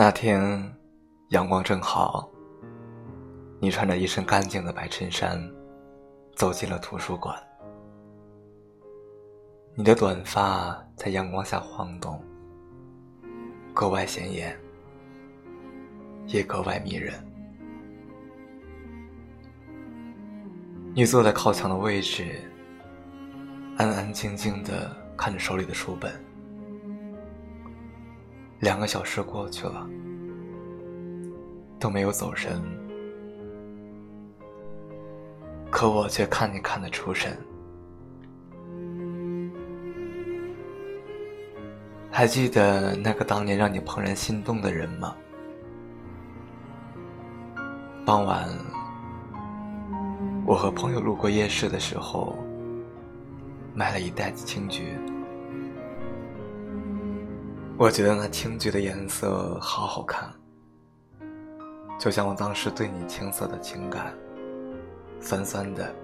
那天阳光正好，你穿着一身干净的白衬衫走进了图书馆，你的短发在阳光下晃动，格外显眼，也格外迷人。你坐在靠墙的位置，安安静静地看着手里的书本。2个小时过去了，都没有走神，可我却看你看得出神。还记得那个当年让你怦然心动的人吗？傍晚，我和朋友路过夜市的时候，买了一袋子青桔。我觉得那青桔的颜色好好看，就像我当时对你青涩的情感，酸酸的，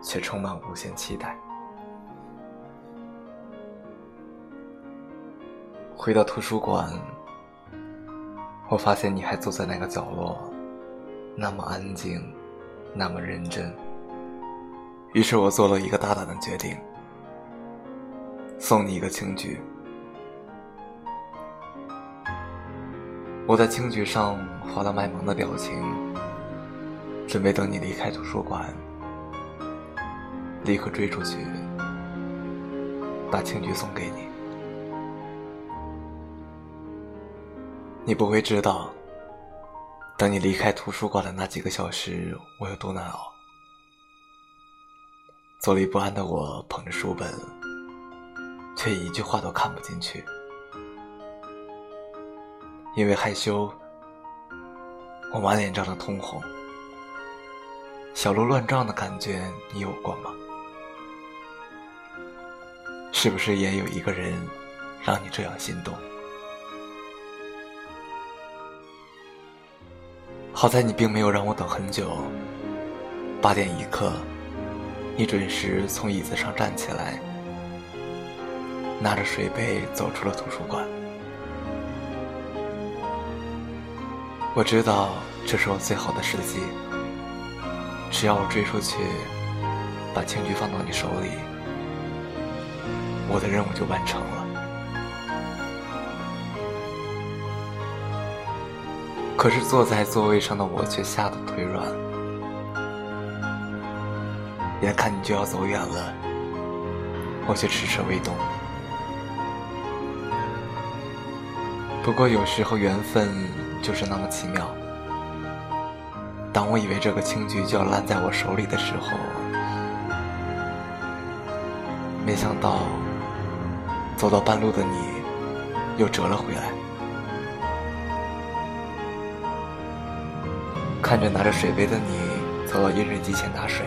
却充满无限期待。回到图书馆，我发现你还坐在那个角落，那么安静，那么认真。于是我做了一个大胆的决定，送你一个青桔。我在青桔上画了卖萌的表情，准备等你离开图书馆，立刻追出去，把青桔送给你。你不会知道，等你离开图书馆的那几个小时，我有多难熬。坐立不安的我捧着书本，却一句话都看不进去。因为害羞，我满脸涨得通红。小鹿乱撞的感觉你有过吗？是不是也有一个人让你这样心动？好在你并没有让我等很久，8点1刻，你准时从椅子上站起来，拿着水杯走出了图书馆。我知道这是我最好的时机，只要我追出去，把青桔放到你手里，我的任务就完成了。可是坐在座位上的我却吓得腿软，眼看你就要走远了，我却迟迟未动。不过有时候缘分就是那么奇妙，当我以为这个青桔就要烂在我手里的时候，没想到走到半路的你又折了回来。看着拿着水杯的你走到饮水机前拿水，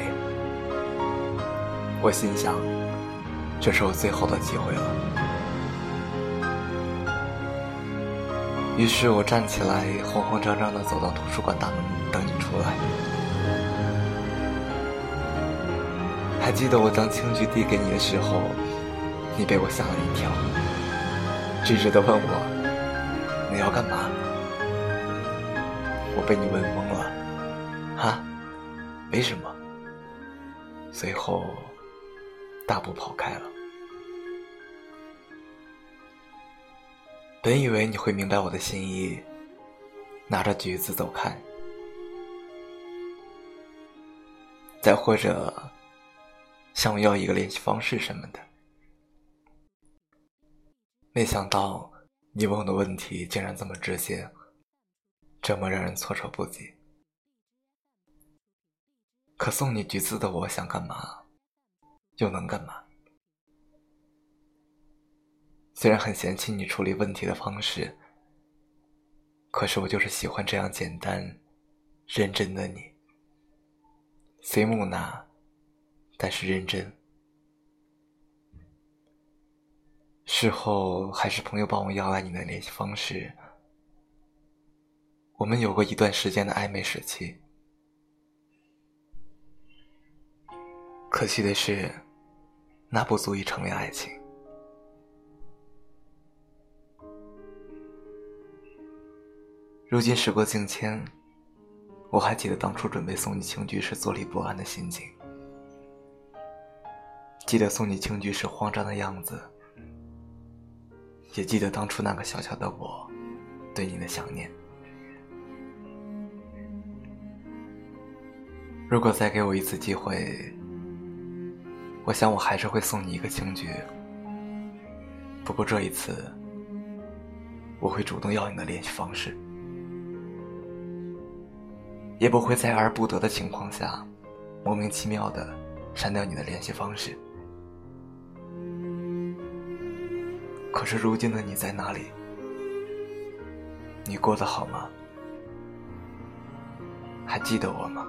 我心想，这是我最后的机会了。于是我站起来，慌慌张张地走到图书馆大门等你出来。还记得我将青桔递给你的时候，你被我吓了一跳，直直地问我，你要干嘛？我被你问懵了，哈，没什么。随后，大步跑开了。本以为你会明白我的心意，拿着橘子走开，再或者向我要一个联系方式什么的。没想到你问我的问题竟然这么直接，这么让人措手不及。可送你橘子的我想干嘛又能干嘛？虽然很嫌弃你处理问题的方式，可是我就是喜欢这样简单认真的你，虽木讷但是认真。事后还是朋友帮我要来你的联系方式，我们有过一段时间的暧昧时期。可惜的是，那不足以成为爱情。如今时过境迁，我还记得当初准备送你青居时坐立不安的心情，记得送你青居时慌张的样子，也记得当初那个小小的我对你的想念。如果再给我一次机会，我想我还是会送你一个青居，不过这一次我会主动要你的联系方式，也不会在爱而不得的情况下莫名其妙地删掉你的联系方式。可是如今的你在哪里？你过得好吗？还记得我吗？